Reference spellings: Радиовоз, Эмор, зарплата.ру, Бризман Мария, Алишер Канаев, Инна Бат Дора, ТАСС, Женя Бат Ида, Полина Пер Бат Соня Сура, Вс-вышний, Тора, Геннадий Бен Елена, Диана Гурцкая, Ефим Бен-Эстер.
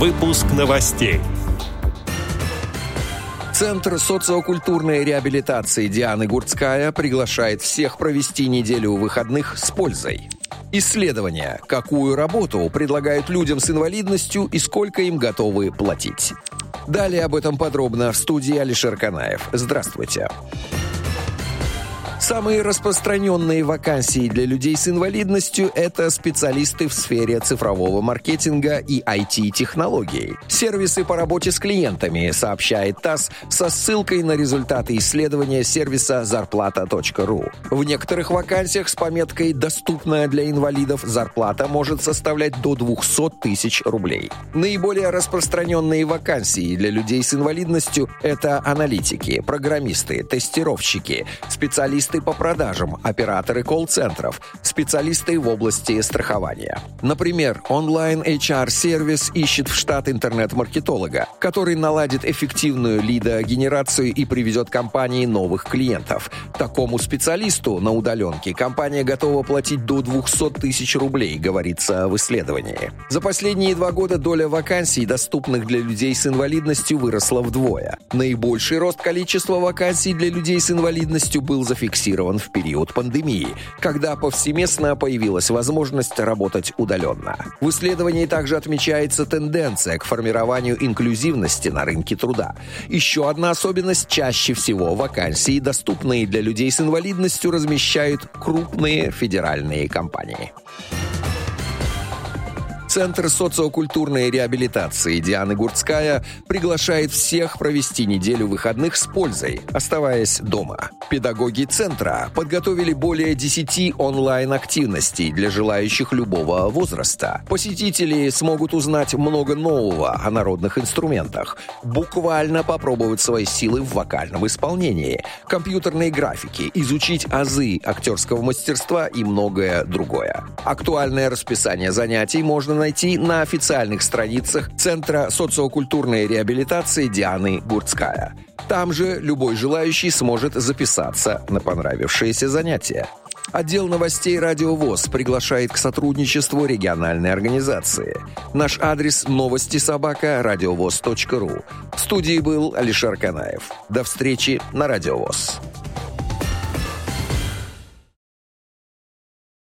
Выпуск новостей. Центр социокультурной реабилитации Дианы Гурцкая приглашает всех провести неделю выходных с пользой. Исследование. Какую работу предлагают людям с инвалидностью и сколько им готовы платить? Далее об этом подробно в студии Алишер Канаев. Здравствуйте. Самые распространенные вакансии для людей с инвалидностью – это специалисты в сфере цифрового маркетинга и IT-технологий. Сервисы по работе с клиентами, сообщает ТАСС со ссылкой на результаты исследования сервиса зарплата.ру. В некоторых вакансиях с пометкой «Доступная для инвалидов» зарплата может составлять до 200 тысяч рублей. Наиболее распространенные вакансии для людей с инвалидностью – это аналитики, программисты, тестировщики, специалисты по продажам, операторы колл-центров, специалисты в области страхования. Например, онлайн-HR-сервис ищет в штат интернет-маркетолога, который наладит эффективную лидогенерацию и приведет компании новых клиентов. Такому специалисту на удаленке компания готова платить до 200 тысяч рублей, говорится в исследовании. За последние 2 года доля вакансий, доступных для людей с инвалидностью, выросла вдвое. Наибольший рост количества вакансий для людей с инвалидностью был зафиксирован в период пандемии, когда повсеместно появилась возможность работать удаленно. В исследовании также отмечается тенденция к формированию инклюзивности на рынке труда. Еще одна особенность: чаще всего вакансии, доступные для людей с инвалидностью, размещают крупные федеральные компании. Центр социокультурной реабилитации Дианы Гурцкая приглашает всех провести неделю выходных с пользой, оставаясь дома. Педагоги центра подготовили более 10 онлайн-активностей для желающих любого возраста. Посетители смогут узнать много нового о народных инструментах, буквально попробовать свои силы в вокальном исполнении, компьютерной графике, изучить азы актерского мастерства и многое другое. Актуальное расписание занятий можно найти на официальных страницах Центра социокультурной реабилитации Дианы Гурцкая. Там же любой желающий сможет записаться на понравившееся занятие. Отдел новостей «Радиовоз» приглашает к сотрудничеству региональной организации. Наш адрес: новости@радиовоз.ру. В студии был Алишер Канаев. До встречи на «Радиовоз».